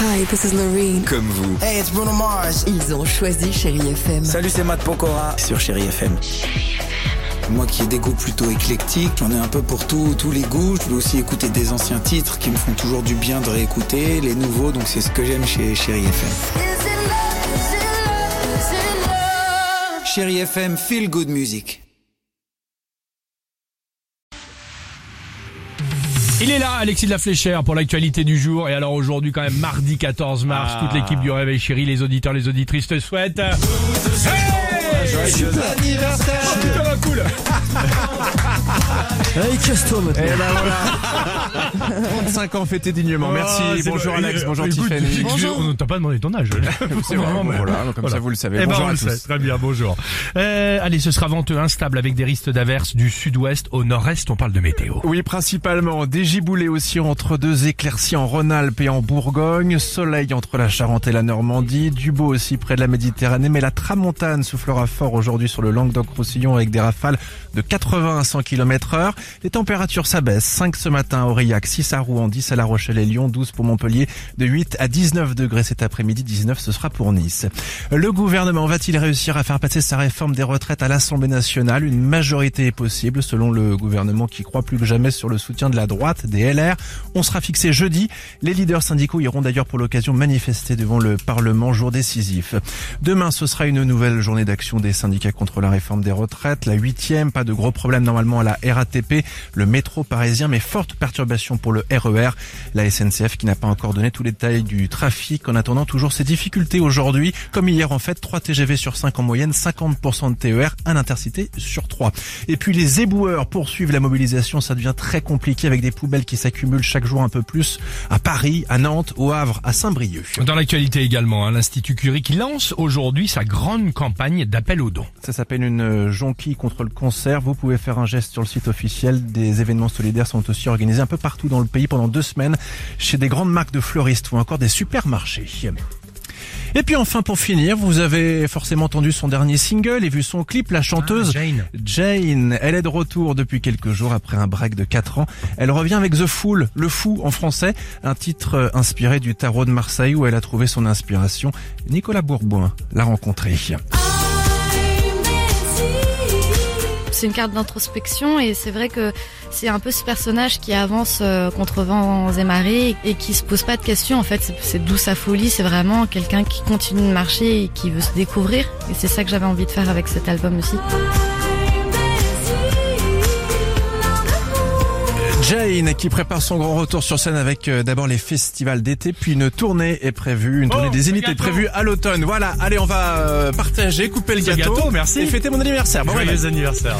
Hi, this is Noreen. Comme vous. Hey, it's Bruno Mars. Ils ont choisi Chérie FM. Salut, c'est Matt Pokora sur Chérie FM. Moi qui ai des goûts plutôt éclectiques, j'en ai un peu pour tous les goûts. Je veux aussi écouter des anciens titres qui me font toujours du bien de réécouter, les nouveaux, donc c'est ce que j'aime chez Chérie FM. Chérie FM, feel good music. Il est là, Alexis de la Fléchère, pour l'actualité du jour. Et alors aujourd'hui, quand même, mardi 14 mars, toute l'équipe du Réveil Chéri, les auditeurs, les auditrices te souhaitent... Super anniversaire! Super cool! Allez, casse-toi maintenant! Et là voilà! 35 ans fêtés dignement, merci! Bonjour Alex, bonjour Tiffany! Bonjour! On t'a pas demandé ton âge! C'est vraiment voilà, comme ça vous le savez. Bonjour à tous! Très bien, bonjour! Allez, ce sera venteux, instable avec des risques d'averses du sud-ouest au nord-est, on parle de météo. Oui, principalement, des giboulées aussi entre deux éclaircies en Rhône-Alpes et en Bourgogne, soleil entre la Charente et la Normandie, du beau aussi près de la Méditerranée, mais la tramontane soufflera fort aujourd'hui sur le Languedoc-Roussillon avec des rafales de 80 à 100 km/h. Les températures s'abaissent. 5 ce matin à Aurillac, 6 à Rouen, 10 à La Rochelle et Lyon, 12 pour Montpellier, de 8 à 19 degrés cet après-midi, 19 ce sera pour Nice. Le gouvernement va-t-il réussir à faire passer sa réforme des retraites à l'Assemblée nationale? Une majorité est possible selon le gouvernement qui croit plus que jamais sur le soutien de la droite, des LR. On sera fixé jeudi. Les leaders syndicaux iront d'ailleurs pour l'occasion manifester devant le Parlement, jour décisif. Demain, ce sera une nouvelle journée d'action des syndicats contre la réforme des retraites, la 8e, pas de gros problèmes normalement à la RATP, le métro parisien, mais forte perturbation pour le RER, la SNCF qui n'a pas encore donné tous les détails du trafic, en attendant toujours ses difficultés aujourd'hui, comme hier en fait, 3 TGV sur 5 en moyenne, 50% de TER, un intercité sur 3. Et puis les éboueurs poursuivent la mobilisation, ça devient très compliqué avec des poubelles qui s'accumulent chaque jour un peu plus à Paris, à Nantes, au Havre, à Saint-Brieuc. Dans l'actualité également, l'Institut Curie qui lance aujourd'hui sa grande campagne d'appel aux dons. Ça s'appelle une jonquille contre le cancer. Vous pouvez faire un geste sur le site officiel. Des événements solidaires sont aussi organisés un peu partout dans le pays pendant 2 semaines chez des grandes marques de fleuristes ou encore des supermarchés. Et puis enfin, pour finir, vous avez forcément entendu son dernier single et vu son clip, la chanteuse Jane. Elle est de retour depuis quelques jours après un break de 4 ans. Elle revient avec The Fool, le fou en français, un titre inspiré du tarot de Marseille où elle a trouvé son inspiration. Nicolas Bourbon l'a rencontrée. C'est une carte d'introspection et c'est vrai que c'est un peu ce personnage qui avance contre vents et marées et qui se pose pas de questions en fait, c'est d'où sa folie, c'est vraiment quelqu'un qui continue de marcher et qui veut se découvrir et c'est ça que j'avais envie de faire avec cet album aussi. Jane qui prépare son grand retour sur scène avec d'abord les festivals d'été, puis une tournée est prévue, tournée des Zéniths est prévue à l'automne. Voilà, allez, on va partager, couper le gâteau, merci, et fêter mon anniversaire. Joyeux anniversaire.